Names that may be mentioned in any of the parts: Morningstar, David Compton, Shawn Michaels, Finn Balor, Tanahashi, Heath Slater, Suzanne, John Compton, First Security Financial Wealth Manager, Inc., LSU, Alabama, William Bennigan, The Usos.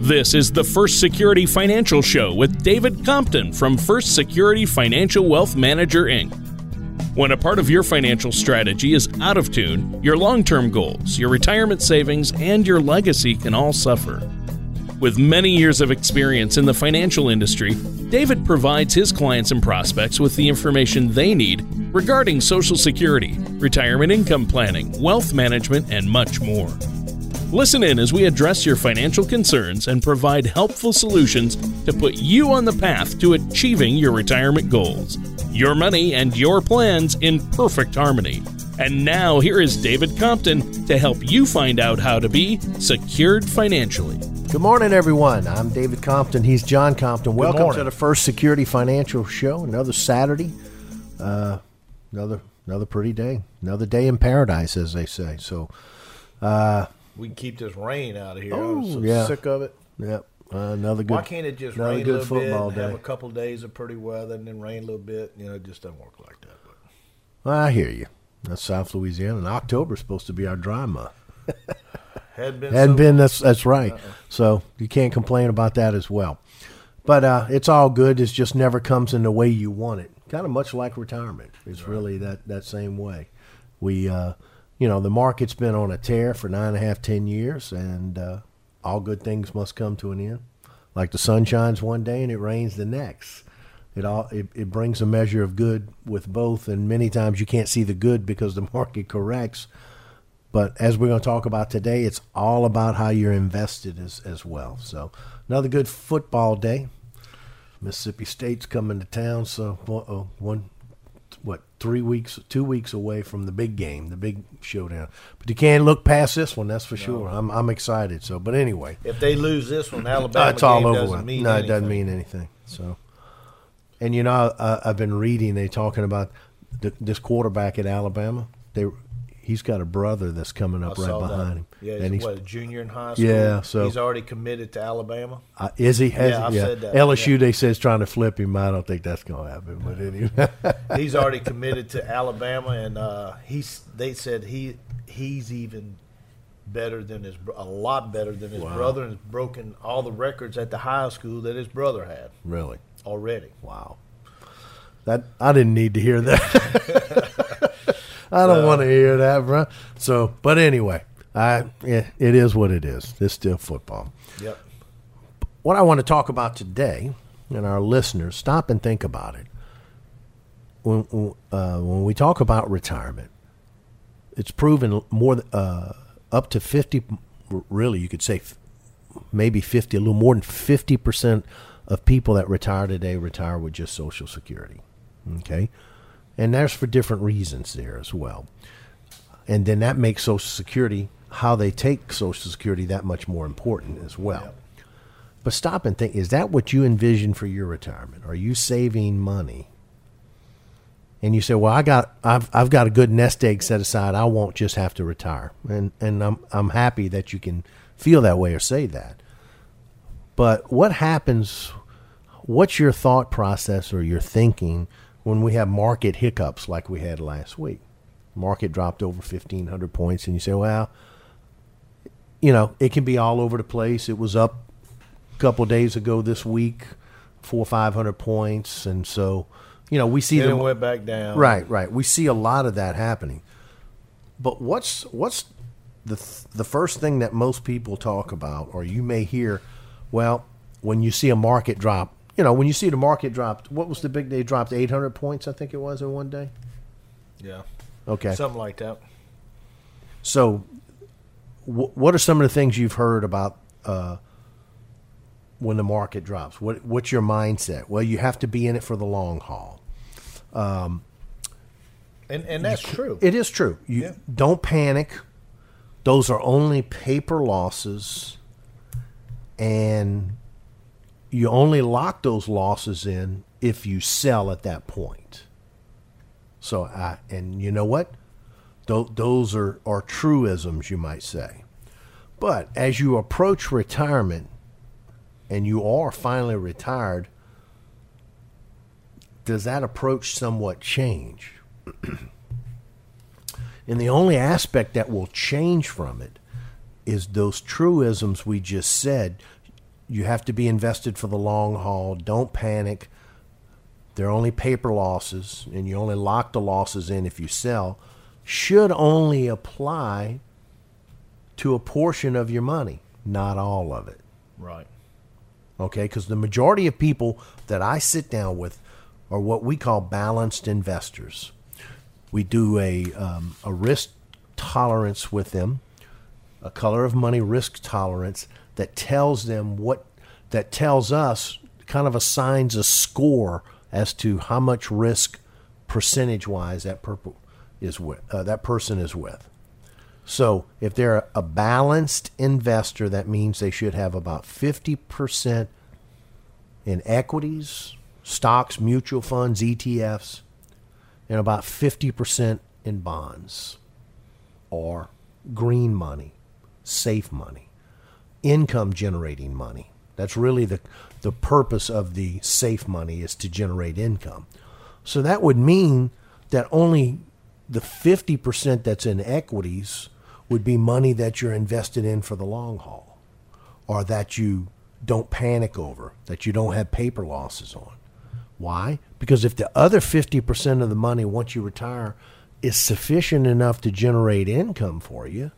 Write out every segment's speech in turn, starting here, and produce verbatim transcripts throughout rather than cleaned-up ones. This is the First Security Financial Show with David Compton from First Security Financial Wealth Manager, Incorporated. When a part of your financial strategy is out of tune, your long-term goals, your retirement savings, and your legacy can all suffer. With many years of experience in the financial industry, David provides his clients and prospects with the information they need regarding Social Security, retirement income planning, wealth management, and much more. Listen in as we address your financial concerns and provide helpful solutions to put you on the path to achieving your retirement goals, your money, and your plans in perfect harmony. And now here is David Compton to help you find out how to be secured financially. Good morning, everyone. I'm David Compton. He's John Compton. Welcome to the First Security Financial Show. Another Saturday, uh, another another pretty day, another day in paradise, as they say. So, uh, we can keep this rain out of here. Oh, I'm so yeah. sick of it. Yep. Uh, another good. Why can't it just rain a good little bit and day. Have a couple of days of pretty weather and then rain a little bit? You know, it just doesn't work like that. But. I hear you. That's South Louisiana, and October is supposed to be our dry month. Had been, Had so been that's that's right. Uh-uh. So you can't complain about that as well. But uh, it's all good. It just never comes in the way you want it. Kind of much like retirement. It's right. really that, that same way. We, uh, you know, the market's been on a tear for nine and a half, ten years, and uh, all good things must come to an end. Like the sun shines one day and it rains the next. It all it, it brings a measure of good with both, and many times you can't see the good because the market corrects. But as we're going to talk about today, it's all about how you're invested as, as well. So another good football day. Mississippi State's coming to town, so uh-oh, one, what, three weeks, two weeks away from the big game, the big showdown. But you can't look past this one, that's for no. sure. I'm I'm excited. So, but anyway, if they lose this one, Alabama it's all game over doesn't with. mean no, anything. No, it doesn't mean anything. So, and you know, I, I've been reading they talking about the, this quarterback at Alabama. They. He's got a brother that's coming up I right behind that. him. Yeah, he's, and he's what, a junior in high school? Yeah, so. He's already committed to Alabama? Uh, is he? Has yeah, he? I've yeah. said that. L S U, yeah. they say, is trying to flip him. I don't think that's going to happen. But anyway. He's already committed to Alabama, and uh, he's. they said he he's even better than his – a lot better than his wow. brother, and has broken all the records at the high school that his brother had. Really? Already. Wow. That I didn't need to hear that. I don't uh, want to hear that, bro. So, but anyway, I yeah, it is what it is. It's still football. Yep. What I want to talk about today, and our listeners, stop and think about it. When uh, when we talk about retirement, it's proven more uh, up to fifty. Really, you could say maybe fifty, a little more than fifty percent of people that retire today retire with just Social Security. Okay. And that's for different reasons there as well. And then that makes Social Security, how they take Social Security, that much more important as well. Yep. But stop and think, is that what you envision for your retirement? Are you saving money? And you say, well, I got, I've, I've got a good nest egg set aside. I won't just have to retire. And and I'm, I'm happy that you can feel that way or say that. But what happens, what's your thought process or your thinking when we have market hiccups like we had last week? Market dropped over fifteen hundred points, and you say, well, you know, it can be all over the place. It was up a couple of days ago this week, four or five hundred points, and so, you know, we see them. It went back down. Right, right. We see a lot of that happening. But what's what's the the first thing that most people talk about, or you may hear, well, when you see a market drop, you know, when you see the market dropped, what was the big day? Dropped eight hundred points, I think it was, in one day? Yeah. Okay. Something like that. So w- what are some of the things you've heard about uh, when the market drops? What What's your mindset? Well, you have to be in it for the long haul. Um, and, and that's you, true. It is true. You yeah. Don't panic. Those are only paper losses. And you only lock those losses in if you sell at that point. So I and you know what? Th- those are, are truisms, you might say. But as you approach retirement and you are finally retired, does that approach somewhat change? And the only aspect that will change from it is those truisms we just said. you have to be invested for the long haul. Don't panic. They're only paper losses, and you only lock the losses in if you sell. Should only apply to a portion of your money, not all of it. Right. Okay, because the majority of people that I sit down with are what we call balanced investors. We do a um, a risk tolerance with them, a color of money risk tolerance that tells them what, that tells us, kind of assigns a score as to how much risk percentage-wise that purple is with, uh, that person is with. So if they're a balanced investor, that means they should have about fifty percent in equities, stocks, mutual funds, E T Fs, and about fifty percent in bonds or green money, safe money, income-generating money. That's really the, the purpose of the safe money, is to generate income. So that would mean that only the fifty percent that's in equities would be money that you're invested in for the long haul, or that you don't panic over, that you don't have paper losses on. Why? Because if the other fifty percent of the money, once you retire, is sufficient enough to generate income for you,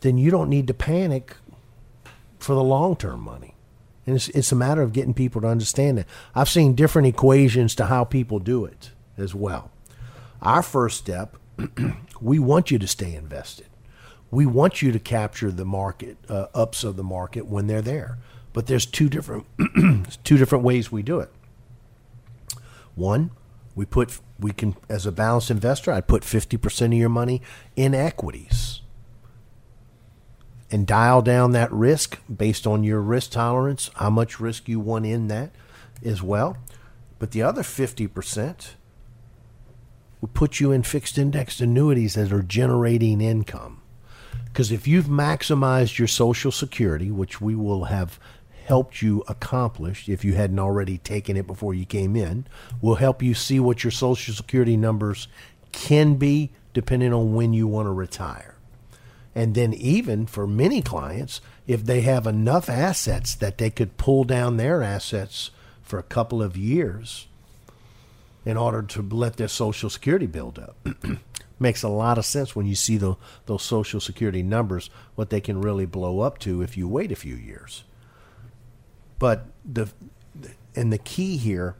then you don't need to panic for the long-term money. And it's, it's a matter of getting people to understand that. I've seen different equations to how people do it as well. Our first step, we want you to stay invested. We want you to capture the market, uh, ups of the market when they're there. But there's two different two different ways we do it. One, we put we can as a balanced investor, I put fifty percent of your money in equities and dial down that risk based on your risk tolerance, how much risk you want in that as well. But the other fifty percent will put you in fixed indexed annuities that are generating income. Because if you've maximized your Social Security, which we will have helped you accomplish if you hadn't already taken it before you came in, we'll help you see what your Social Security numbers can be depending on when you want to retire. And then even for many clients, if they have enough assets that they could pull down their assets for a couple of years in order to let their Social Security build up. Makes a lot of sense when you see the, those Social Security numbers, what they can really blow up to if you wait a few years. But the and the key here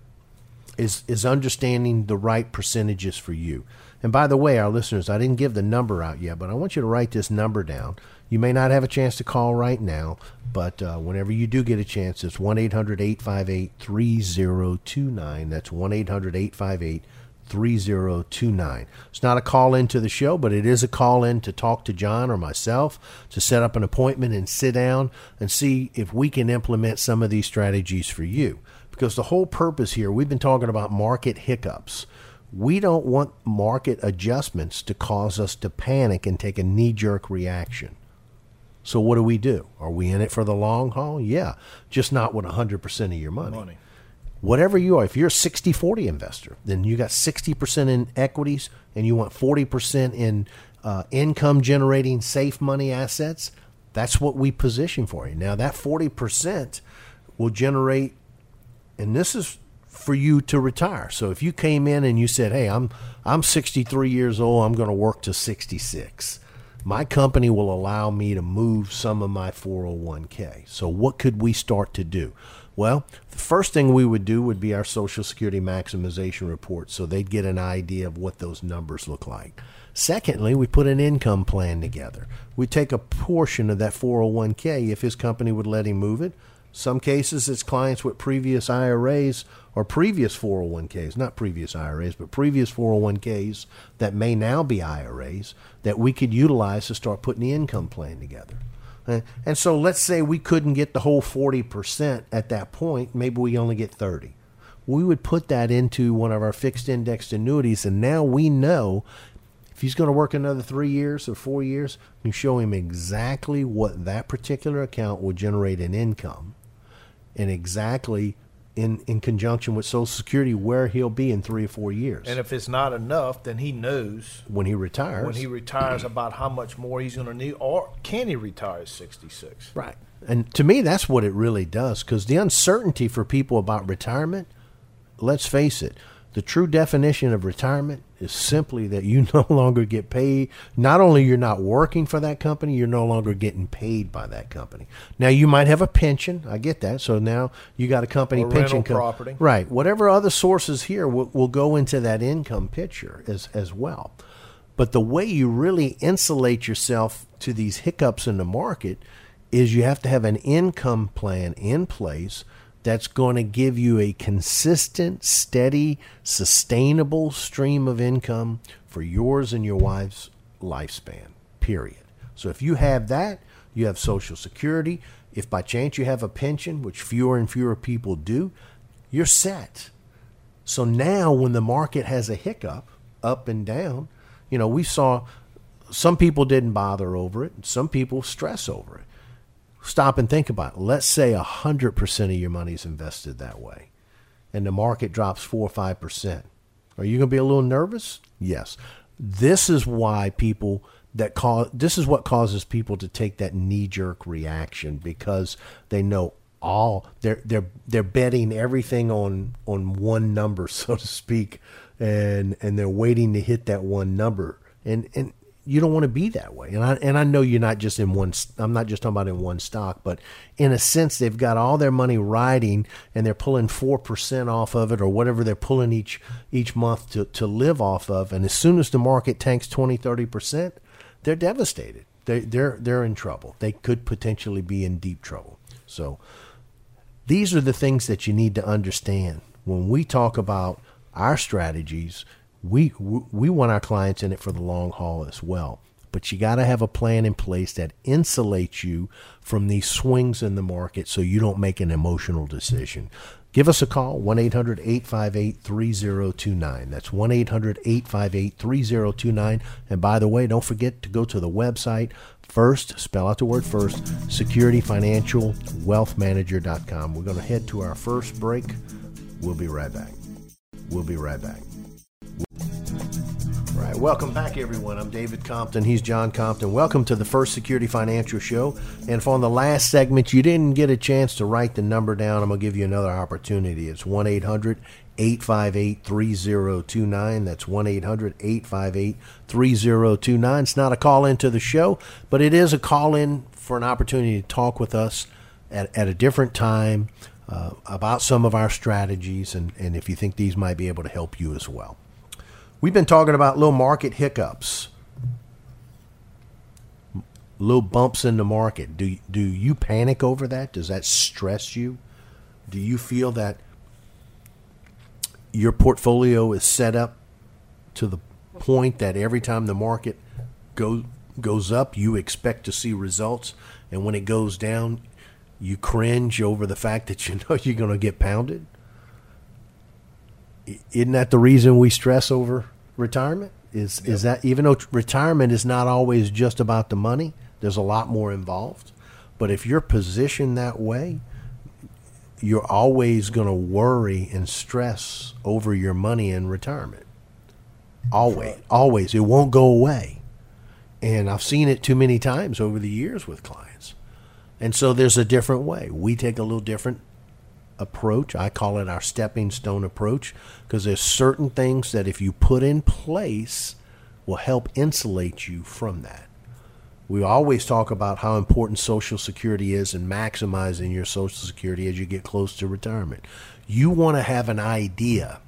is is understanding the right percentages for you. And by the way, our listeners, I didn't give the number out yet, but I want you to write this number down. You may not have a chance to call right now, but uh, whenever you do get a chance, it's one eight hundred eight five eight three zero two nine. That's one eight hundred eight five eight three zero two nine. It's not a call in to the show, but it is a call in to talk to John or myself, to set up an appointment and sit down and see if we can implement some of these strategies for you. Because the whole purpose here, we've been talking about market hiccups. We don't want market adjustments to cause us to panic and take a knee-jerk reaction. So what do we do? Are we in it for the long haul? Yeah, just not with one hundred percent of your money. money. Whatever you are, if you're a sixty forty investor, then you got sixty percent in equities and you want forty percent in uh, income-generating safe money assets, that's what we position for you. Now, that forty percent will generate, and this is for you to retire. So if you came in and you said, hey, I'm I'm sixty-three years old, I'm going to work to sixty-six. My company will allow me to move some of my four oh one k. So what could we start to do? Well, the first thing we would do would be our Social Security maximization report, so they'd get an idea of what those numbers look like. Secondly, we put an income plan together. We take a portion of that four oh one k if his company would let him move it. Some cases it's clients with previous I R As or previous four oh one k's, not previous I R As, but previous four oh one k's that may now be I R As that we could utilize to start putting the income plan together. And so let's say we couldn't get the whole forty percent at that point. Maybe we only get thirty. We would put that into one of our fixed indexed annuities, and now we know if he's going to work another three years or four years, we show him exactly what that particular account will generate in income, and exactly in, in conjunction with Social Security where he'll be in three or four years. And if it's not enough, then he knows when he retires. When he retires, about how much more he's going to need, or can he retire at sixty-six? Right. And to me, that's what it really does, because the uncertainty for people about retirement, let's face it, the true definition of retirement is simply that you no longer get paid. Not only you're not working for that company, you're no longer getting paid by that company. Now, you might have a pension. I get that. So now you got a company or pension. Rental com- property. Right. Whatever other sources here will, will go into that income picture as, as well. But the way you really insulate yourself to these hiccups in the market is you have to have an income plan in place that's going to give you a consistent, steady, sustainable stream of income for yours and your wife's lifespan, period. So if you have that, you have Social Security. If by chance you have a pension, which fewer and fewer people do, you're set. So now when the market has a hiccup, up and down, you know, we saw some people didn't bother over it. Some people stress over it. Stop and think about it. Let's say one hundred percent of your money is invested that way, and the market drops four or five percent. Are you going to be a little nervous? Yes. This is why people that cause, this is what causes people to take that knee-jerk reaction, because they know all, they're they're they're betting everything on on one number, so to speak, and and they're waiting to hit that one number. And and you don't want to be that way. And I, and I know you're not just in one, I'm not just talking about in one stock, but in a sense, they've got all their money riding and they're pulling four percent off of it, or whatever they're pulling each, each month to, to live off of. And as soon as the market tanks twenty, thirty percent, they're devastated. They, they're, they're in trouble. They could potentially be in deep trouble. So these are the things that you need to understand. When we talk about our strategies, We we want our clients in it for the long haul as well. But you got to have a plan in place that insulates you from these swings in the market so you don't make an emotional decision. Give us a call, one eight hundred, eight five eight, three oh two nine. That's one eight hundred, eight five eight, three oh two nine. And by the way, don't forget to go to the website, first, spell out the word first, security financial wealth manager dot com. We're going to head to our first break. We'll be right back. We'll be right back. All right, welcome back, everyone. I'm David Compton. He's John Compton. Welcome to the First Security Financial Show. And if on the last segment you didn't get a chance to write the number down, I'm going to give you another opportunity. It's one eight hundred, eight five eight, three oh two nine. That's one eight hundred, eight five eight, three oh two nine. It's not a call-in to the show, but it is a call-in for an opportunity to talk with us at, at a different time uh, about some of our strategies, and, and if you think these might be able to help you as well. We've been talking about little market hiccups, little bumps in the market. Do, do you panic over that? Does that stress you? Do you feel that your portfolio is set up to the point that every time the market go, goes up, you expect to see results, and when it goes down, you cringe over the fact that you know you're going to get pounded? Isn't that the reason we stress over retirement? Is yep. is that even though retirement is not always just about the money, there's a lot more involved. But if you're positioned that way, you're always going to worry and stress over your money in retirement. Always, always. It won't go away. And I've seen it too many times over the years with clients. And so there's a different way. We take a little different approach. I call it our stepping stone approach, because there's certain things that if you put in place will help insulate you from that. We always talk about how important Social Security is and maximizing your Social Security as you get close to retirement. You want to have an idea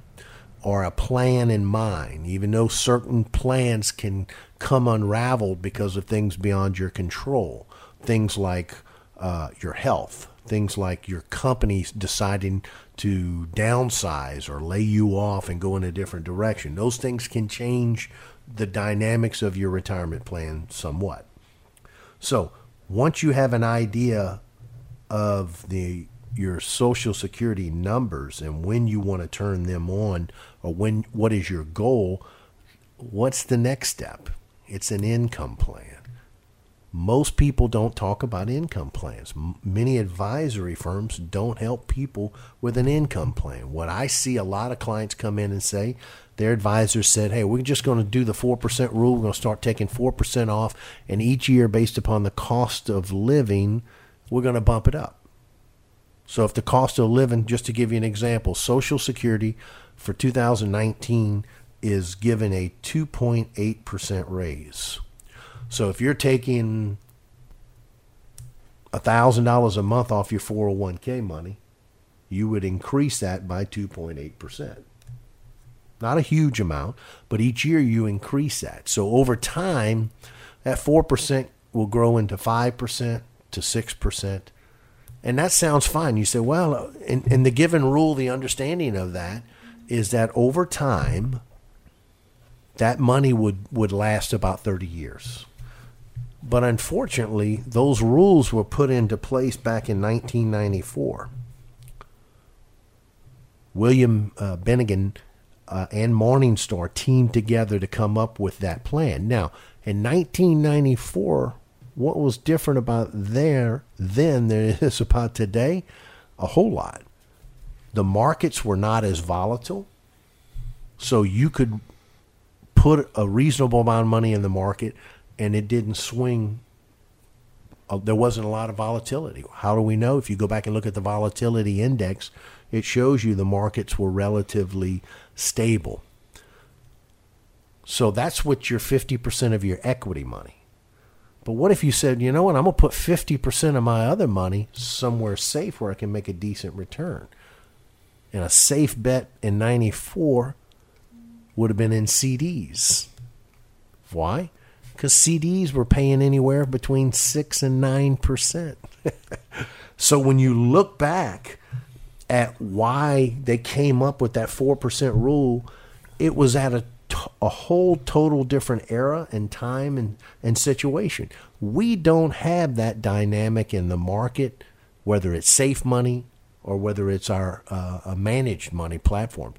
or a plan in mind, even though certain plans can come unraveled because of things beyond your control, things like uh, your health, things like your company deciding to downsize or lay you off and go in a different direction. Those things can change the dynamics of your retirement plan somewhat. So once you have an idea of the your Social Security numbers and when you want to turn them on, or when what is your goal, what's the next step? It's an income plan. Most people don't talk about income plans. Many advisory firms don't help people with an income plan. What I see a lot of clients come in and say, their advisor said, hey, we're just going to do the four percent rule. We're going to start taking four percent off. And each year, based upon the cost of living, we're going to bump it up. So if the cost of living, just to give you an example, Social Security for two thousand nineteen is given a two point eight percent raise. So if you're taking one thousand dollars a month off your four oh one k money, you would increase that by two point eight percent. Not a huge amount, but each year you increase that. So over time, that four percent will grow into five percent to six percent. And that sounds fine. You say, well, in, in the given rule, the understanding of that is that over time, that money would, would last about thirty years. But unfortunately, those rules were put into place back in nineteen ninety-four. William uh, Bennigan uh, and Morningstar teamed together to come up with that plan. Now, in nineteen ninety-four, what was different about there then than is about today? A whole lot. The markets were not as volatile, so you could put a reasonable amount of money in the market, and it didn't swing. Uh, there wasn't a lot of volatility. How do we know? If you go back and look at the volatility index, it shows you the markets were relatively stable. So that's what your fifty percent of your equity money. But what if you said, you know what, I'm going to put fifty percent of my other money somewhere safe where I can make a decent return? And a safe bet in ninety-four would have been in C Ds. Why? Because C Ds were paying anywhere between six and nine percent. So when you look back at why they came up with that four percent rule, it was at a, t- a whole total different era and time and, and situation. We don't have that dynamic in the market, whether it's safe money or whether it's our uh, a managed money platform.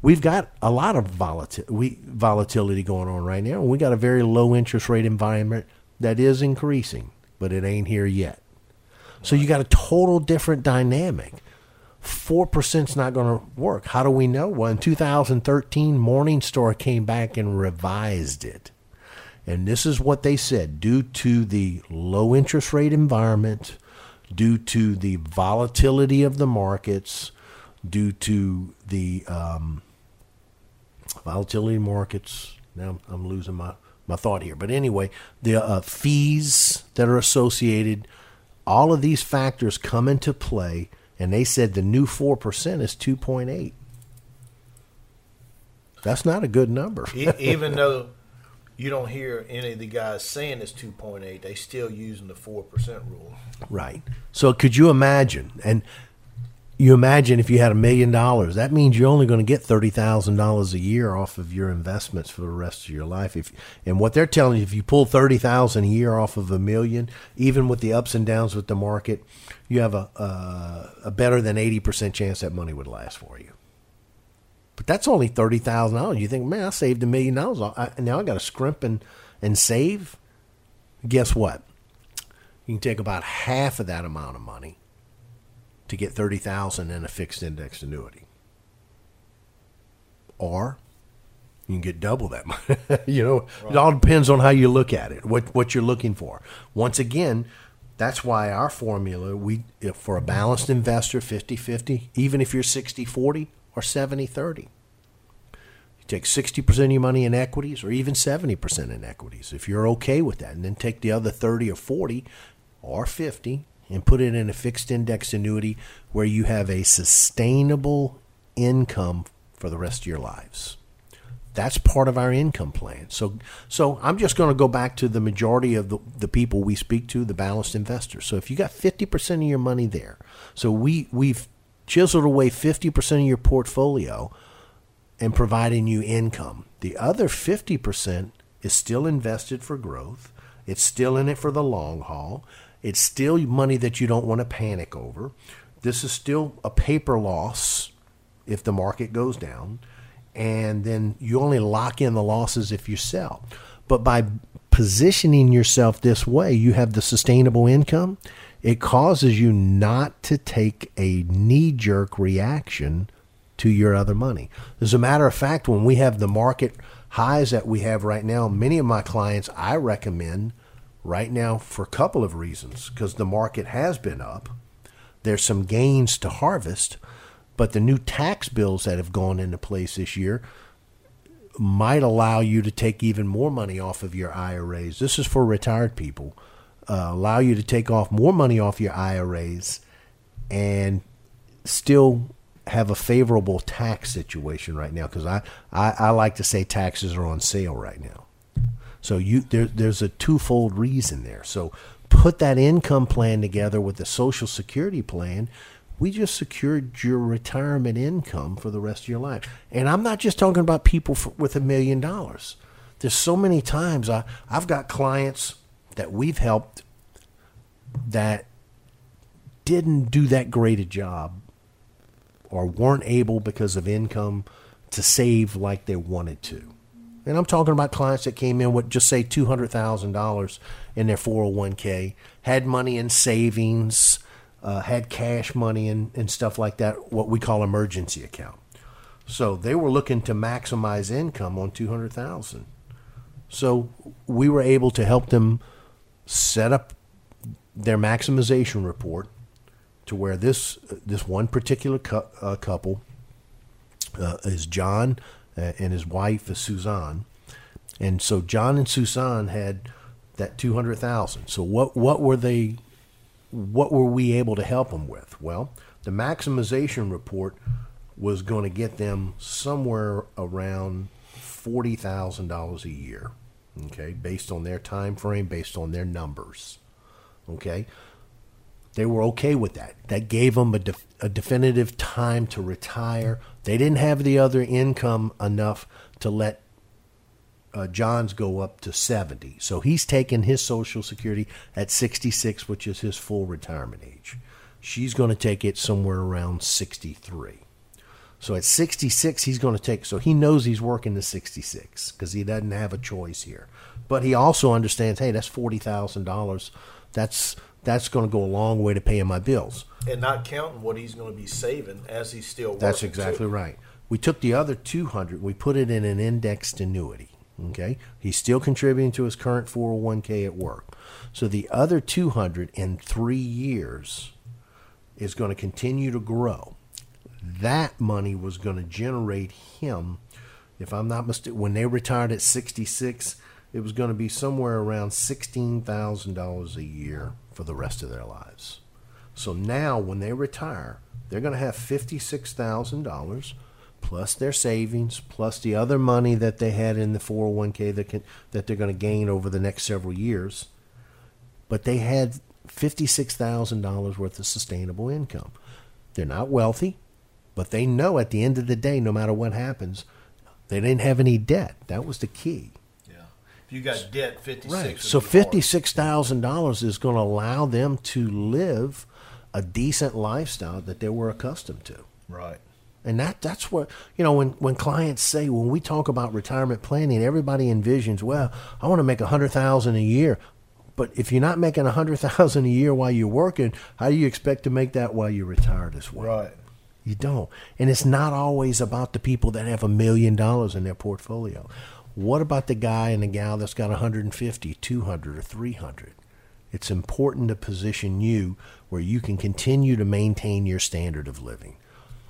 We've got a lot of volatil- we, volatility going on right now. We got a very low interest rate environment that is increasing, but it ain't here yet. So you got a total different dynamic. four percent is not going to work. How do we know? Well, in two thousand thirteen, Morningstar came back and revised it. And this is what they said. Due to the low interest rate environment, due to the volatility of the markets, due to the... Um, volatility markets. Now I'm losing my, my thought here. But anyway, the uh, fees that are associated, all of these factors come into play, and they said the new four percent is two point eight. That's not a good number. Even though you don't hear any of the guys saying it's two point eight, they still using the four percent rule. Right. So could you imagine? And you imagine if you had a million dollars, that means you're only going to get thirty thousand dollars a year off of your investments for the rest of your life. If and what they're telling you, if you pull thirty thousand dollars a year off of a million, even with the ups and downs with the market, you have a, a, a better than eighty percent chance that money would last for you. But that's only thirty thousand dollars. You think, man, I saved a million dollars. I, now I got to scrimp and, and save. Guess what? You can take about half of that amount of money to get thirty thousand dollars in a fixed index annuity. Or you can get double that money. You know, right. It all depends on how you look at it, what what you're looking for. Once again, that's why our formula, we if for a balanced investor, fifty-fifty, even if you're sixty-forty or seventy-thirty. You take sixty percent of your money in equities or even seventy percent in equities, if you're okay with that, and then take the other thirty or forty or fifty and put it in a fixed index annuity where you have a sustainable income for the rest of your lives. That's part of our income plan. So so I'm just going to go back to the majority of the, the people we speak to, the balanced investors. So if you got fifty percent of your money there, so we, we've chiseled away fifty percent of your portfolio and providing you income. The other fifty percent is still invested for growth. It's still in it for the long haul. It's still money that you don't want to panic over. This is still a paper loss if the market goes down. And then you only lock in the losses if you sell. But by positioning yourself this way, you have the sustainable income. It causes you not to take a knee-jerk reaction to your other money. As a matter of fact, when we have the market highs that we have right now, many of my clients, I recommend right now for a couple of reasons, because the market has been up. There's some gains to harvest, but the new tax bills that have gone into place this year might allow you to take even more money off of your I R As. This is for retired people. Uh, allow you to take off more money off your I R As and still have a favorable tax situation right now, because I, I, I like to say taxes are on sale right now. So you there, there's a twofold reason there. So put that income plan together with the Social Security plan. We just secured your retirement income for the rest of your life. And I'm not just talking about people for, with a million dollars. There's so many times I, I've got clients that we've helped that didn't do that great a job or weren't able because of income to save like they wanted to. And I'm talking about clients that came in with just say two hundred thousand dollars in their four oh one k, had money in savings, uh, had cash money and, and stuff like that, what we call emergency account. So they were looking to maximize income on two hundred thousand dollars. So we were able to help them set up their maximization report to where this this one particular cu- uh, couple uh, is John and his wife is Suzanne. And so John and Suzanne had that two hundred thousand dollars. So what what were they what were we able to help them with? Well, the maximization report was going to get them somewhere around forty thousand dollars a year, okay, based on their time frame, based on their numbers. Okay? They were okay with that. That gave them a, def- a definitive time to retire. They didn't have the other income enough to let uh, John's go up to seventy. So he's taking his Social Security at sixty-six, which is his full retirement age. She's going to take it somewhere around sixty-three. So at sixty-six, he's going to take, so he knows he's working to sixty-six because he doesn't have a choice here. But he also understands, hey, that's forty thousand dollars. That's... That's going to go a long way to paying my bills. And not counting what he's going to be saving as he's still working. That's exactly too. Right. We took the other two hundred, we put it in an indexed annuity. Okay? He's still contributing to his current four oh one k at work. So the other two hundred in three years is going to continue to grow. That money was going to generate him, if I'm not mistaken, when they retired at sixty-six, it was going to be somewhere around sixteen thousand dollars a year for the rest of their lives. So now when they retire, they're going to have fifty-six thousand dollars plus their savings, plus the other money that they had in the four oh one k that can, that they're going to gain over the next several years. But they had fifty-six thousand dollars worth of sustainable income. They're not wealthy, but they know at the end of the day, no matter what happens, they didn't have any debt. That was the key. If you got debt, fifty-six. Right. So fifty-six thousand dollars is going to allow them to live a decent lifestyle that they were accustomed to. Right. And that that's what, you know, when, when clients say, when we talk about retirement planning, everybody envisions, well, I want to make one hundred thousand dollars a year. But if you're not making one hundred thousand dollars a year while you're working, how do you expect to make that while you're retired as well? Right. You don't. And it's not always about the people that have a million dollars in their portfolio. What about the guy and the gal that's got one hundred fifty, two hundred, or three hundred? It's important to position you where you can continue to maintain your standard of living.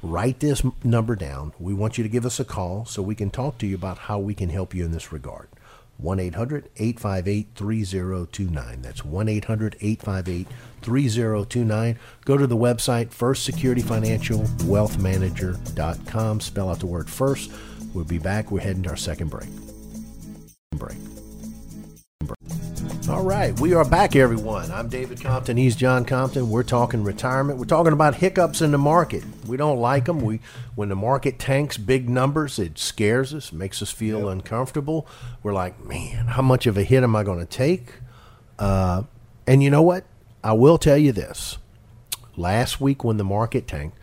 Write this number down. We want you to give us a call so we can talk to you about how we can help you in this regard. one eight hundred, eight five eight, three oh two nine. That's one eight hundred, eight five eight, three oh two nine. Go to the website, first security financial wealth manager dot com. Spell out the word first. We'll be back. We're heading to our second break. Break. Break. All right, we are back, everyone. I'm David Compton. He's John Compton. We're talking retirement. We're talking about hiccups in the market. We don't like them. We, when the market tanks big numbers, it scares us, makes us feel yep. uncomfortable. We're like, man, how much of a hit am I going to take? Uh, and you know what? I will tell you this. Last week when the market tanked,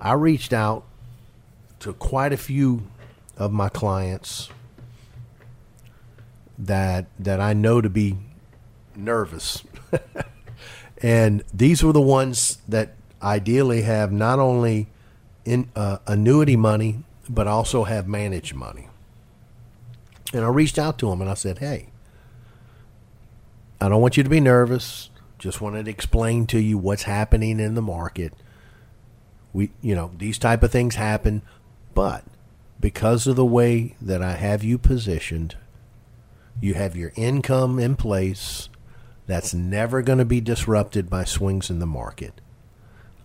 I reached out to quite a few of my clients that that I know to be nervous. And these were the ones that ideally have not only in, uh, annuity money, but also have managed money. And I reached out to them and I said, hey, I don't want you to be nervous. Just wanted to explain to you what's happening in the market. We, you know, these type of things happen, but because of the way that I have you positioned, you have your income in place. That's never going to be disrupted by swings in the market.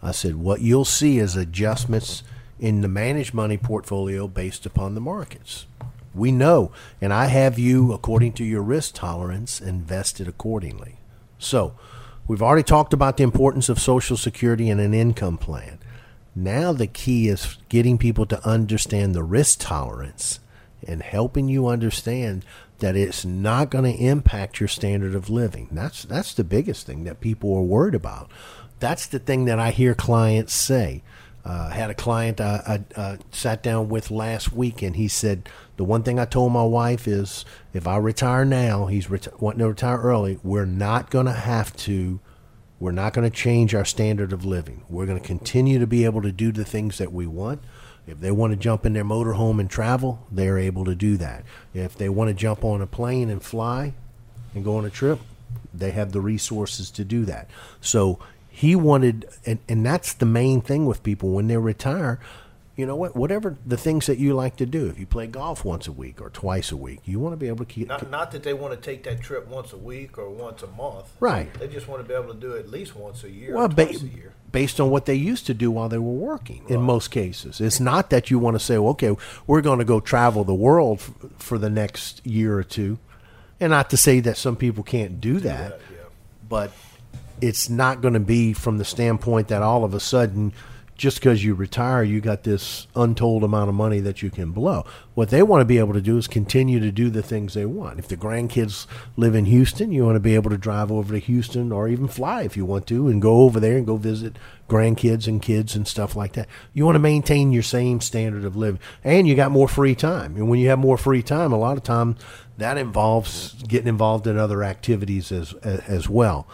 I said, what you'll see is adjustments in the managed money portfolio based upon the markets. We know, and I have you, according to your risk tolerance, invested accordingly. So we've already talked about the importance of Social Security and an income plan. Now the key is getting people to understand the risk tolerance and helping you understand that it's not going to impact your standard of living. That's that's the biggest thing that people are worried about. That's the thing that I hear clients say. Uh, I had a client I, I, I sat down with last week, and he said, the one thing I told my wife is, if I retire now, he's reti- wanting to retire early, we're not going to have to, we're not going to change our standard of living. We're going to continue to be able to do the things that we want. If they want to jump in their motorhome and travel, they're able to do that. If they want to jump on a plane and fly and go on a trip, they have the resources to do that. So he wanted, and, and that's the main thing with people when they retire, you know what, whatever the things that you like to do, if you play golf once a week or twice a week, you want to be able to keep... Not, keep, not that they want to take that trip once a week or once a month. Right. They just want to be able to do it at least once a year well, or twice ba- a year. Based on what they used to do while they were working, right. In most cases. It's not that you want to say, well, okay, we're going to go travel the world f- for the next year or two. And not to say that some people can't do, do that, that yeah. But it's not going to be from the standpoint that all of a sudden, just because you retire, you got this untold amount of money that you can blow. What they want to be able to do is continue to do the things they want. If the grandkids live in Houston, you want to be able to drive over to Houston or even fly if you want to and go over there and go visit grandkids and kids and stuff like that. You want to maintain your same standard of living. And you got more free time. And when you have more free time, a lot of time that involves getting involved in other activities as as well.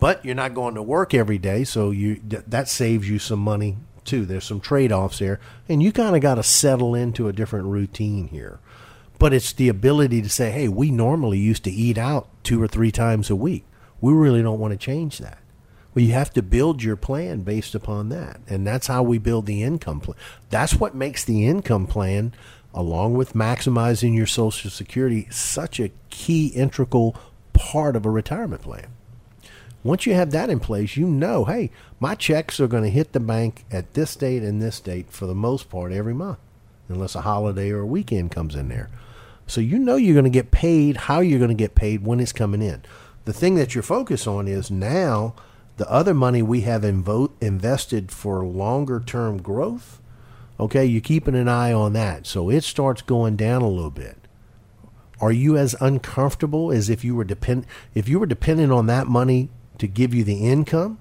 But you're not going to work every day, so you that saves you some money too. There's some trade-offs there, and you kind of got to settle into a different routine here. But it's the ability to say, hey, we normally used to eat out two or three times a week. We really don't want to change that. Well, you have to build your plan based upon that, and that's how we build the income plan. That's what makes the income plan, along with maximizing your Social Security, such a key integral part of a retirement plan. Once you have that in place, you know, hey, my checks are going to hit the bank at this date and this date for the most part every month, unless a holiday or a weekend comes in there. So you know you're going to get paid, how you're going to get paid, when it's coming in. The thing that you're focused on is now the other money we have invo- invested for longer-term growth, okay, you're keeping an eye on that. So it starts going down a little bit. Are you as uncomfortable as if you were depend- if you were dependent on that money to give you the income?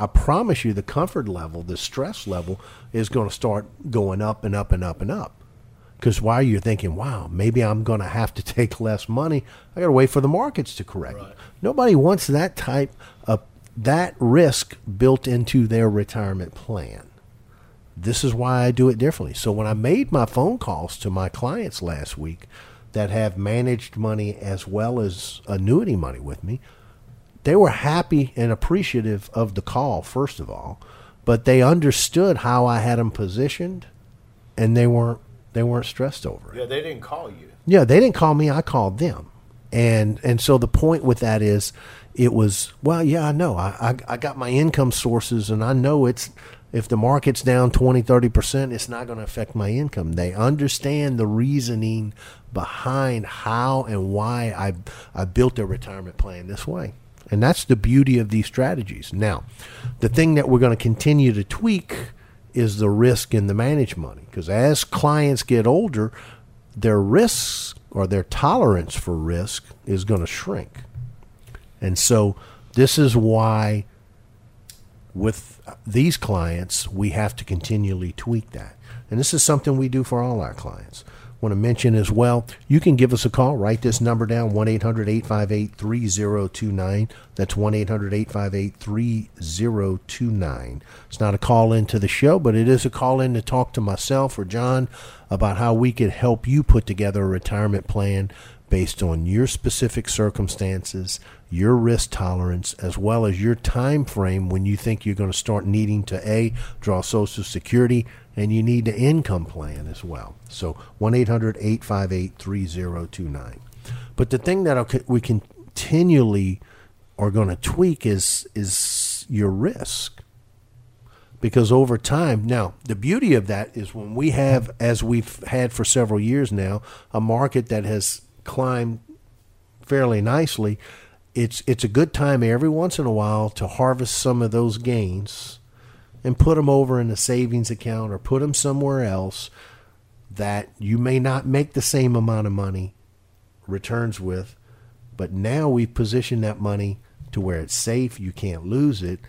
I promise you the comfort level, the stress level is going to start going up and up and up and up. Because while you're thinking, wow, maybe I'm going to have to take less money, I got to wait for the markets to correct. Right. Nobody wants that type of that risk built into their retirement plan. This is why I do it differently. So when I made my phone calls to my clients last week that have managed money as well as annuity money with me, they were happy and appreciative of the call, first of all, but they understood how I had them positioned, and they weren't they weren't stressed over it. Yeah, they didn't call you. Yeah, they didn't call me. I called them, and and so the point with that is, it was well, yeah, I know. I I, I got my income sources, and I know it's if the market's down twenty, thirty percent, it's not going to affect my income. They understand the reasoning behind how and why I I built their retirement plan this way. And that's the beauty of these strategies. Now, the thing that we're going to continue to tweak is the risk in the managed money. Because as clients get older, their risks or their tolerance for risk is going to shrink. And so this is why with these clients, we have to continually tweak that. And this is something we do for all our clients. Want to mention as well, you can give us a call. Write this number down, one eight hundred, eight five eight, three oh two nine. That's one eight hundred, eight five eight, three oh two nine. It's not a call into the show, but it is a call in to talk to myself or John about how we could help you put together a retirement plan based on your specific circumstances, your risk tolerance, as well as your time frame when you think you're going to start needing to, A, draw Social Security, and you need an income plan as well. So one eight hundred, eight five eight, three zero two nine. But the thing that we continually are going to tweak is is your risk. Because over time, now, the beauty of that is when we have, as we've had for several years now, a market that has climbed fairly nicely, it's it's a good time every once in a while to harvest some of those gains and put them over in a savings account or put them somewhere else that you may not make the same amount of money returns with. But now we've positioned that money to where it's safe, you can't lose it.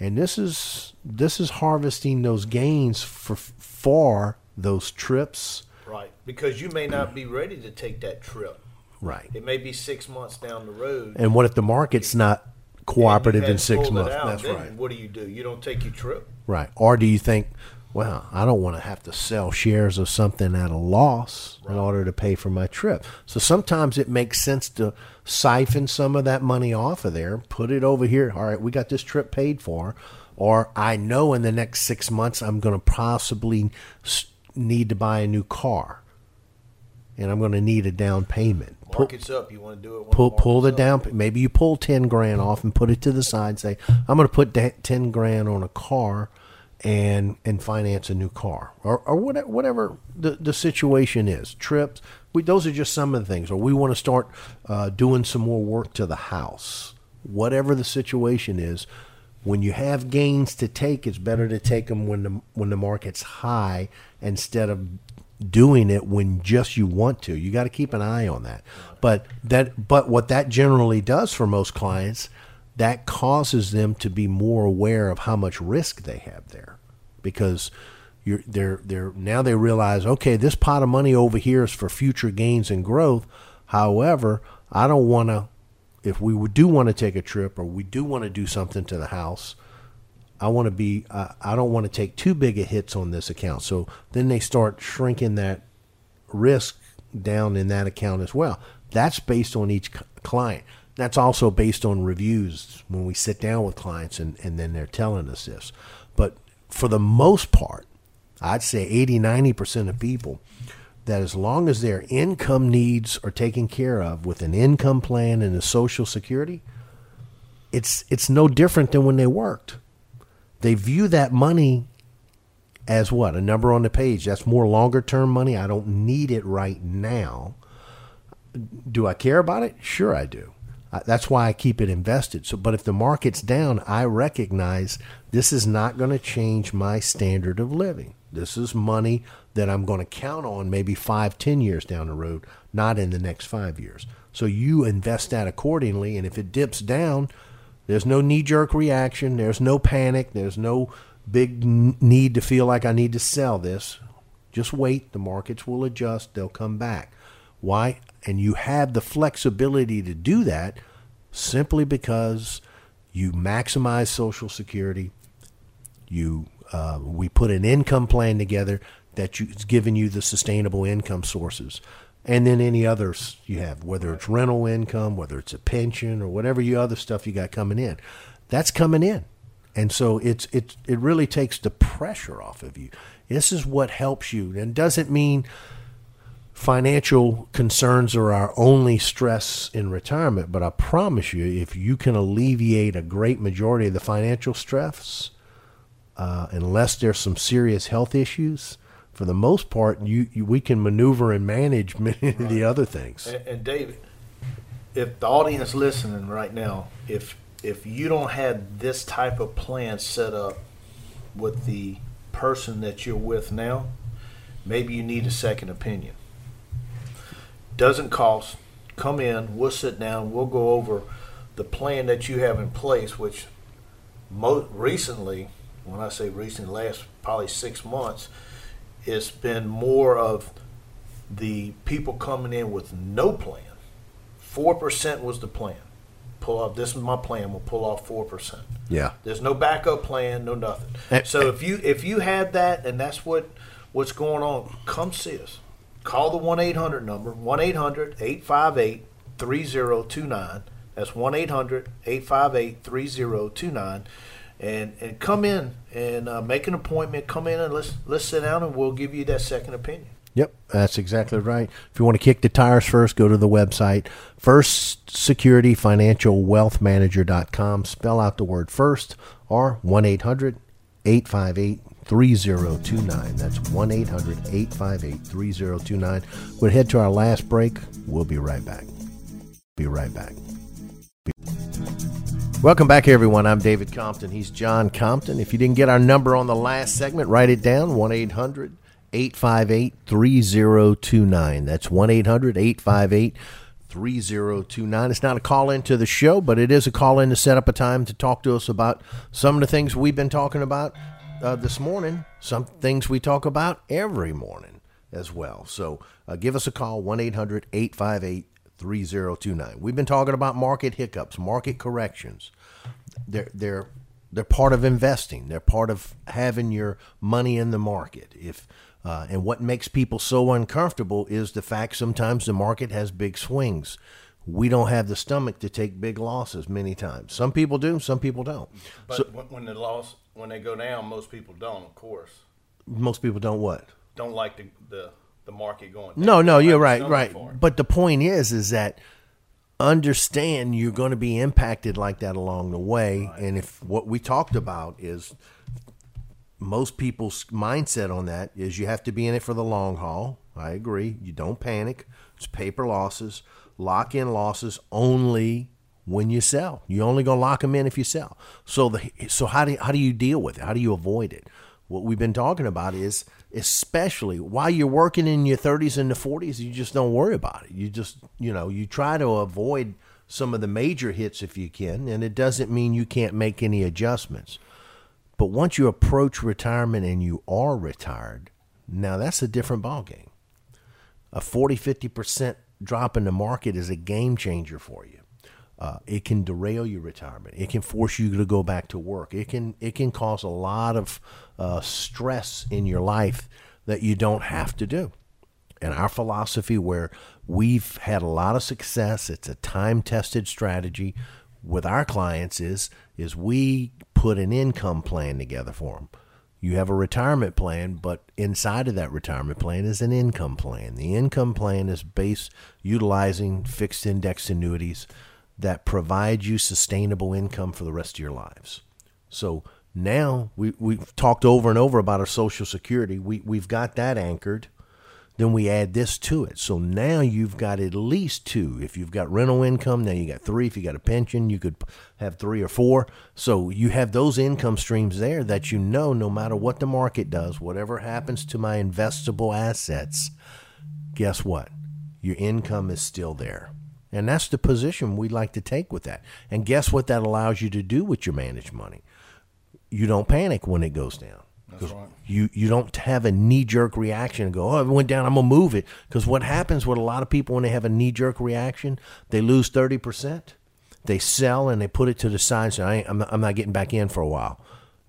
And this is this is harvesting those gains for for those trips. Right, because you may not be ready to take that trip. Right. It may be six months down the road. And what if the market's not cooperative in six months? Out, That's right. What do you do? You don't take your trip. Right. Or do you think, well, I don't want to have to sell shares of something at a loss right. in order to pay for my trip. So sometimes it makes sense to siphon some of that money off of there, put it over here. All right, we got this trip paid for. Or I know in the next six months I'm going to possibly need to buy a new car, and I'm going to need a down payment. Market's pull, up. You want to do it. When pull pull the up. down. Maybe you pull ten grand off and put it to the side and say, I'm going to put that ten grand on a car. And and finance a new car or, or whatever, whatever the, the situation is. Trips, we, those are just some of the things. Or we want to start uh, doing some more work to the house. Whatever the situation is, when you have gains to take, it's better to take them when the when the market's high instead of doing it when just you want to. You got to keep an eye on that. But that but what that generally does for most clients, that causes them to be more aware of how much risk they have there, because you're they're they're now they realize, okay, this pot of money over here is for future gains and growth. However, I don't want to, if we do want to take a trip or we do want to do something to the house, I want to be uh, I don't want to take too big a hits on this account. So then they start shrinking that risk down in that account as well. That's based on each client. That's also based on reviews when we sit down with clients and, and then they're telling us this. But for the most part, I'd say eighty, ninety percent of people, that as long as their income needs are taken care of with an income plan and a Social Security, it's it's no different than when they worked. They view that money as what? A number on the page. That's more longer-term money. I don't need it right now. Do I care about it? Sure I do. That's why I keep it invested. So, but if the market's down, I recognize this is not going to change my standard of living. This is money that I'm going to count on maybe five, ten years down the road, not in the next five years. So you invest that accordingly, and if it dips down, there's no knee-jerk reaction. There's no panic. There's no big need to feel like I need to sell this. Just wait. The markets will adjust. They'll come back. Why? And you have the flexibility to do that simply because you maximize Social Security. You, uh, we put an income plan together that's giving you the sustainable income sources. And then any others you have, whether it's rental income, whether it's a pension, or whatever you other stuff you got coming in. That's coming in. And so it's it, it really takes the pressure off of you. This is what helps you. And doesn't mean financial concerns are our only stress in retirement, but I promise you, if you can alleviate a great majority of the financial stress, uh, unless there's some serious health issues, for the most part, you, you we can maneuver and manage many right. of the other things. And, and David, if the audience listening right now, if if you don't have this type of plan set up with the person that you're with now, maybe you need a second opinion. Doesn't cost. Come in. We'll sit down. We'll go over the plan that you have in place, which most recently, when I say recently, last probably six months, it's been more of the people coming in with no plan. four percent was the plan. Pull off. This is my plan. We'll pull off four percent. Yeah. There's no backup plan, no nothing. So if you if you had that and that's what what's going on, come see us. call the one eight hundred number, one eight hundred, eight five eight, three zero two nine. That's one eight hundred, eight five eight, three zero two nine. And, and come in and uh, make an appointment. Come in and let's, let's sit down and we'll give you that second opinion. Yep, that's exactly right. If you want to kick the tires first, go to the website, first security financial wealth manager dot com. Spell out the word FIRST or one eight hundred, eight five eight, three zero two nine. That's one eight hundred, eight five eight, three zero two nine. We'll head to our last break. We'll be right back. Be right back. Be- Welcome back, everyone. I'm David Compton. He's John Compton. If you didn't get our number on the last segment, write it down, one eight hundred, eight five eight, three zero two nine. That's one eight hundred, eight five eight, three zero two nine. It's not a call into the show, but it is a call in to set up a time to talk to us about some of the things we've been talking about uh, this morning, some things we talk about every morning as well. So uh, give us a call, one eight hundred, eight five eight, three zero two nine. We've been talking about market hiccups, market corrections. They're, they're, they're part of investing. They're part of having your money in the market. If Uh, and what makes people so uncomfortable is the fact sometimes the market has big swings. We don't have the stomach to take big losses many times. Some people do, some people don't. But so, when the loss, when they go down, most people don't, of course. Most people don't what? Don't like the the, the market going down. No, no, you're right, right. But the point is, is that understand you're going to be impacted like that along the way. Right. And if what we talked about is... most people's mindset on that is you have to be in it for the long haul. I agree. You don't panic. It's paper losses. Lock in losses only when you sell. You're only going to lock them in if you sell. So the so how do how do you deal with it? How do you avoid it? What we've been talking about is, especially while you're working in your thirties and the forties, you just don't worry about it. You just, you know, you try to avoid some of the major hits if you can, and it doesn't mean you can't make any adjustments. But once you approach retirement and you are retired, now that's a different ballgame. A forty, fifty percent drop in the market is a game changer for you. Uh, it can derail your retirement. It can force you to go back to work. It can it can cause a lot of uh, stress in your life that you don't have to do. And our philosophy, where we've had a lot of success, it's a time-tested strategy with our clients, is is we put an income plan together for them. You have a retirement plan, but inside of that retirement plan is an income plan. The income plan is based utilizing fixed index annuities that provide you sustainable income for the rest of your lives. So now we, we've talked over and over about our Social Security. We, we've got that anchored. Then we add this to it. So now you've got at least two. If you've got rental income, now you got three. If you got a pension, you could have three or four. So you have those income streams there that, you know, no matter what the market does, whatever happens to my investable assets, guess what? Your income is still there. And that's the position we like to take with that. And guess what that allows you to do with your managed money? You don't panic when it goes down. That's right. You, you don't have a knee-jerk reaction and go, oh, it went down, I'm going to move it. Because what happens with a lot of people when they have a knee-jerk reaction, they lose thirty percent. They sell and they put it to the side and say, I ain't, I'm, not, I'm not getting back in for a while.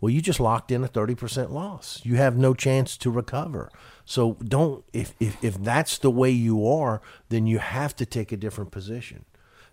Well, you just locked in a thirty percent loss. You have no chance to recover. So don't. If, if, if that's the way you are, then you have to take a different position.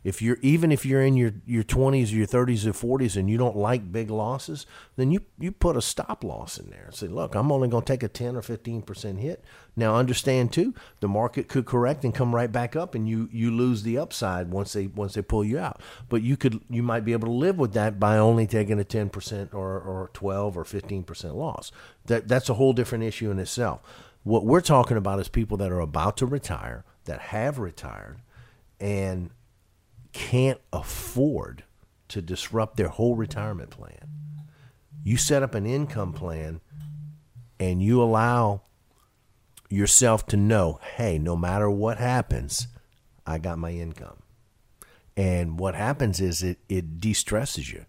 If you're even if you're in your, your twenties or your thirties or forties and you don't like big losses, then you, you put a stop loss in there and say, look, I'm only going to take a ten or fifteen percent hit. Now, understand, too, the market could correct and come right back up, and you, you lose the upside once they once they pull you out. But you could you might be able to live with that by only taking a ten percent or, or twelve or fifteen percent loss. That That's a whole different issue in itself. What we're talking about is people that are about to retire, that have retired, and can't afford to disrupt their whole retirement plan. You set up an income plan and you allow yourself to know, hey, no matter what happens, I got my income. And what happens is it, it de-stresses you.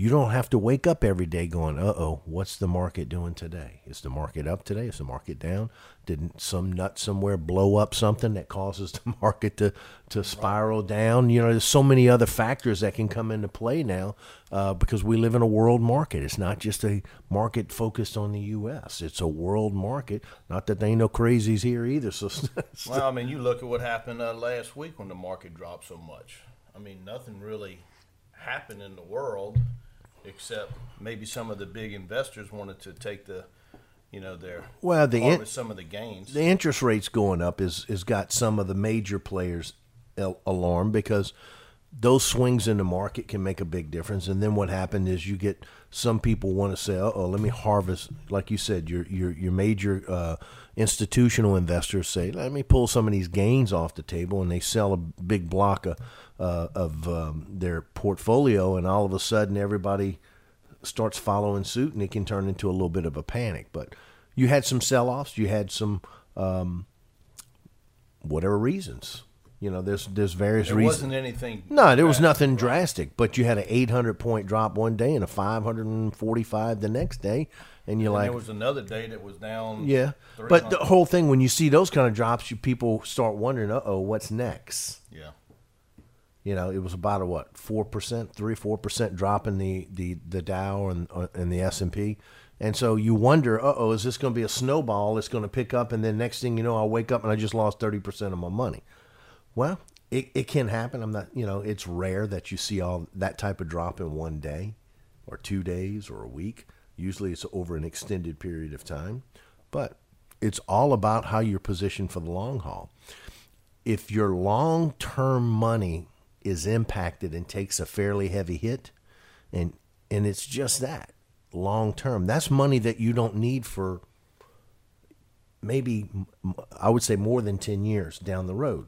You don't have to wake up every day going, uh-oh, what's the market doing today? Is the market up today? Is the market down? Didn't some nut somewhere blow up something that causes the market to, to spiral down? You know, there's so many other factors that can come into play now uh, because we live in a world market. It's not just a market focused on the U S It's a world market. Not that there ain't no crazies here either. So, well, I mean, you look at what happened uh, last week when the market dropped so much. I mean, nothing really happened in the world except maybe some of the big investors wanted to take the, you know, their well, the in, some of the gains. The interest rates going up is has got some of the major players alarmed because those swings in the market can make a big difference. And then what happened is you get some people want to say, uh oh, let me harvest. Like you said, your your your major uh, institutional investors say, let me pull some of these gains off the table, and they sell a big block of. Uh, of um, their portfolio, and all of a sudden everybody starts following suit, and it can turn into a little bit of a panic. But you had some sell-offs, you had some um, whatever reasons. You know, there's there's various there reasons. There wasn't anything. No, there was nothing drastic, but you had an eight hundred point drop one day and a five hundred forty-five the next day, and you're and like. There was another day that was down. Yeah, but the whole thing, when you see those kind of drops, you people start wondering, uh-oh, what's next? Yeah. You know, it was about a what four percent, three four percent drop in the the the Dow and and the S and P, and so you wonder, uh oh, is this going to be a snowball? It's going to pick up, and then next thing you know, I'll wake up and I just lost thirty percent of my money. Well, it it can happen. I'm not, you know, it's rare that you see all that type of drop in one day, or two days, or a week. Usually, it's over an extended period of time, but it's all about how you're positioned for the long haul. If your long term money is impacted and takes a fairly heavy hit, and and it's just that long term, that's money that you don't need for maybe I would say more than ten years down the road.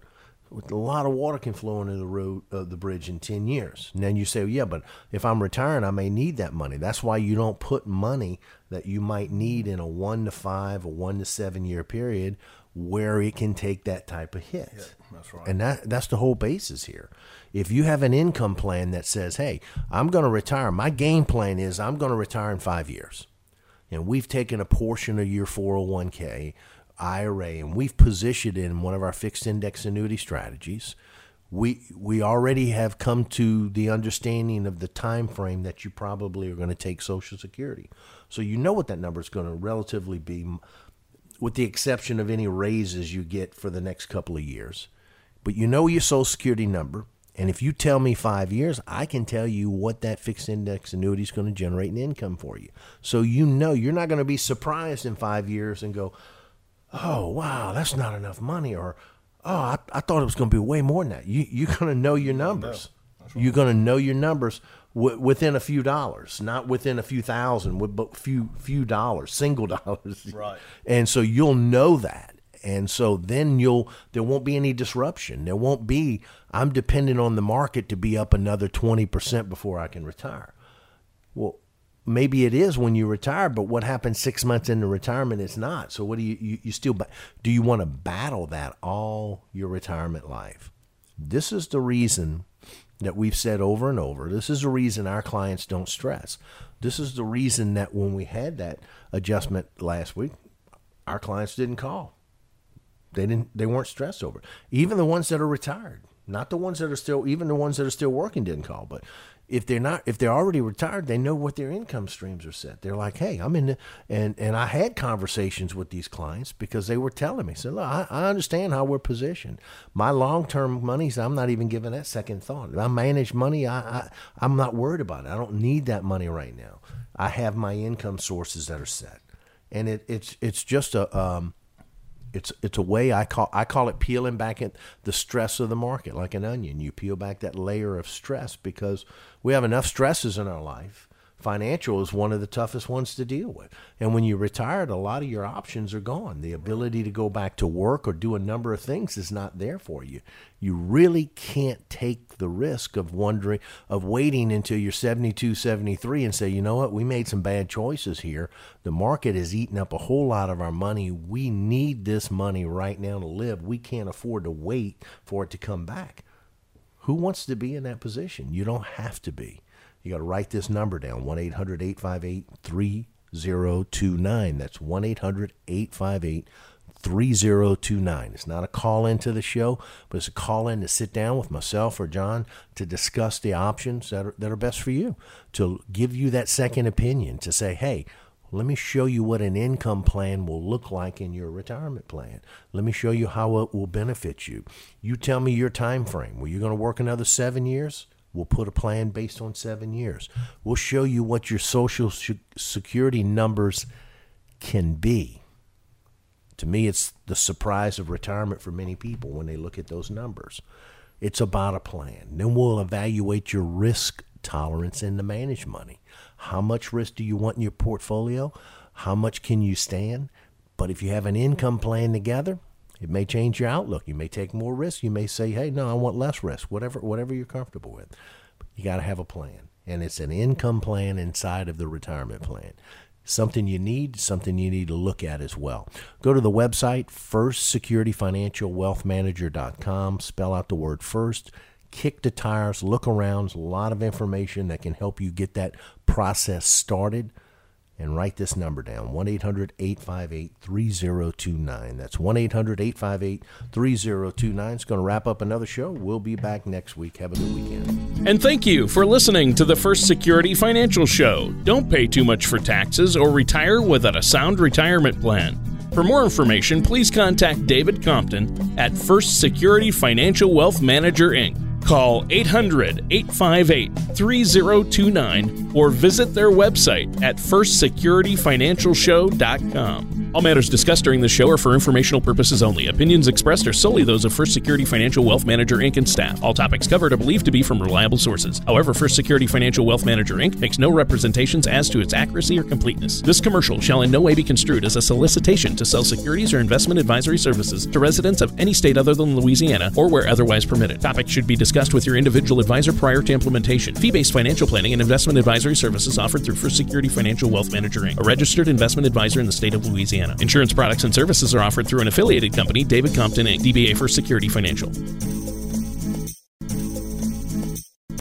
With a lot of water can flow into the road of uh, the bridge in ten years, and then you say, well, yeah, but if I'm retiring, I may need that money. That's why you don't put money that you might need in a one to five or one to seven year period where it can take that type of hit. Yeah, that's right. And that that's the whole basis here. If you have an income plan that says, hey, I'm going to retire. My game plan is I'm going to retire in five years. And we've taken a portion of your four oh one K, I R A, and we've positioned it in one of our fixed index annuity strategies. We we already have come to the understanding of the time frame that you probably are going to take Social Security. So you know what that number is going to relatively be, with the exception of any raises you get for the next couple of years. But you know your Social Security number, and if you tell me five years, I can tell you what that fixed index annuity is going to generate in income for you. So you know you're not going to be surprised in five years and go, oh, wow, that's not enough money, or, oh, I, I thought it was going to be way more than that. You, you're going to know your numbers. You're going to know your numbers w- within a few dollars, not within a few thousand, but few few dollars, single dollars. Right. And so you'll know that. And so then you'll there won't be any disruption. There won't be, I'm dependent on the market to be up another twenty percent before I can retire. Well, maybe it is when you retire, but what happens six months into retirement, it's not. So what do you, you, you still, do you want to battle that all your retirement life? This is the reason that we've said over and over. This is the reason our clients don't stress. This is the reason that when we had that adjustment last week, our clients didn't call. They didn't. They weren't stressed over it. Even the ones that are retired, not the ones that are still, even the ones that are still working didn't call. But if they're not, if they're already retired, they know what their income streams are set. They're like, hey, I'm in the, and, and I had conversations with these clients because they were telling me, so look, I, I understand how we're positioned. My long-term monies, I'm not even giving that second thought. If I manage money, I, I, I'm not worried about it. I don't need that money right now. I have my income sources that are set. And it, it's, it's just a, um, It's it's a way I call I call it peeling back at the stress of the market like an onion. You peel back that layer of stress because we have enough stresses in our life. Financial is one of the toughest ones to deal with. And when you're retired, a lot of your options are gone. The ability to go back to work or do a number of things is not there for you. You really can't take the risk of wondering, of waiting until you're seventy-two, seventy-three and say, you know what, we made some bad choices here. The market is eating up a whole lot of our money. We need this money right now to live. We can't afford to wait for it to come back. Who wants to be in that position? You don't have to be. You got to write this number down, one eight hundred, eight five eight, three oh two nine. That's one eight hundred, eight five eight, three oh two nine. It's not a call in to the show, but it's a call in to sit down with myself or John to discuss the options that are, that are best for you, to give you that second opinion, to say, hey, let me show you what an income plan will look like in your retirement plan. Let me show you how it will benefit you. You tell me your time frame. Were you going to work another seven years? We'll put a plan based on seven years. We'll show you what your Social Security numbers can be. To me, it's the surprise of retirement for many people when they look at those numbers. It's about a plan. Then we'll evaluate your risk tolerance and the manage money. How much risk do you want in your portfolio? How much can you stand? But if you have an income plan together, it may change your outlook. You may take more risk. You may say, hey, no, I want less risk, whatever whatever you're comfortable with. But you got to have a plan, and it's an income plan inside of the retirement plan. Something you need, something you need to look at as well. Go to the website, first security financial wealth manager dot com. Spell out the word first. Kick the tires. Look around. A lot of information that can help you get that process started. And write this number down, one eight hundred, eight five eight, three oh two nine. That's one eight hundred, eight five eight, three oh two nine. It's going to wrap up another show. We'll be back next week. Have a good weekend. And thank you for listening to the First Security Financial Show. Don't pay too much for taxes or retire without a sound retirement plan. For more information, please contact David Compton at First Security Financial Wealth Manager, Incorporated, Call eight hundred, eight five eight, three oh two nine or visit their website at first security financial show dot com. All matters discussed during this show are for informational purposes only. Opinions expressed are solely those of First Security Financial Wealth Manager, Incorporated and staff. All topics covered are believed to be from reliable sources. However, First Security Financial Wealth Manager, Incorporated makes no representations as to its accuracy or completeness. This commercial shall in no way be construed as a solicitation to sell securities or investment advisory services to residents of any state other than Louisiana or where otherwise permitted. Topics should be discussed discussed with your individual advisor prior to implementation. Fee-based financial planning and investment advisory services offered through First Security Financial Wealth Manager, Incorporated, a registered investment advisor in the state of Louisiana. Insurance products and services are offered through an affiliated company, David Compton, Incorporated, D B A First Security Financial.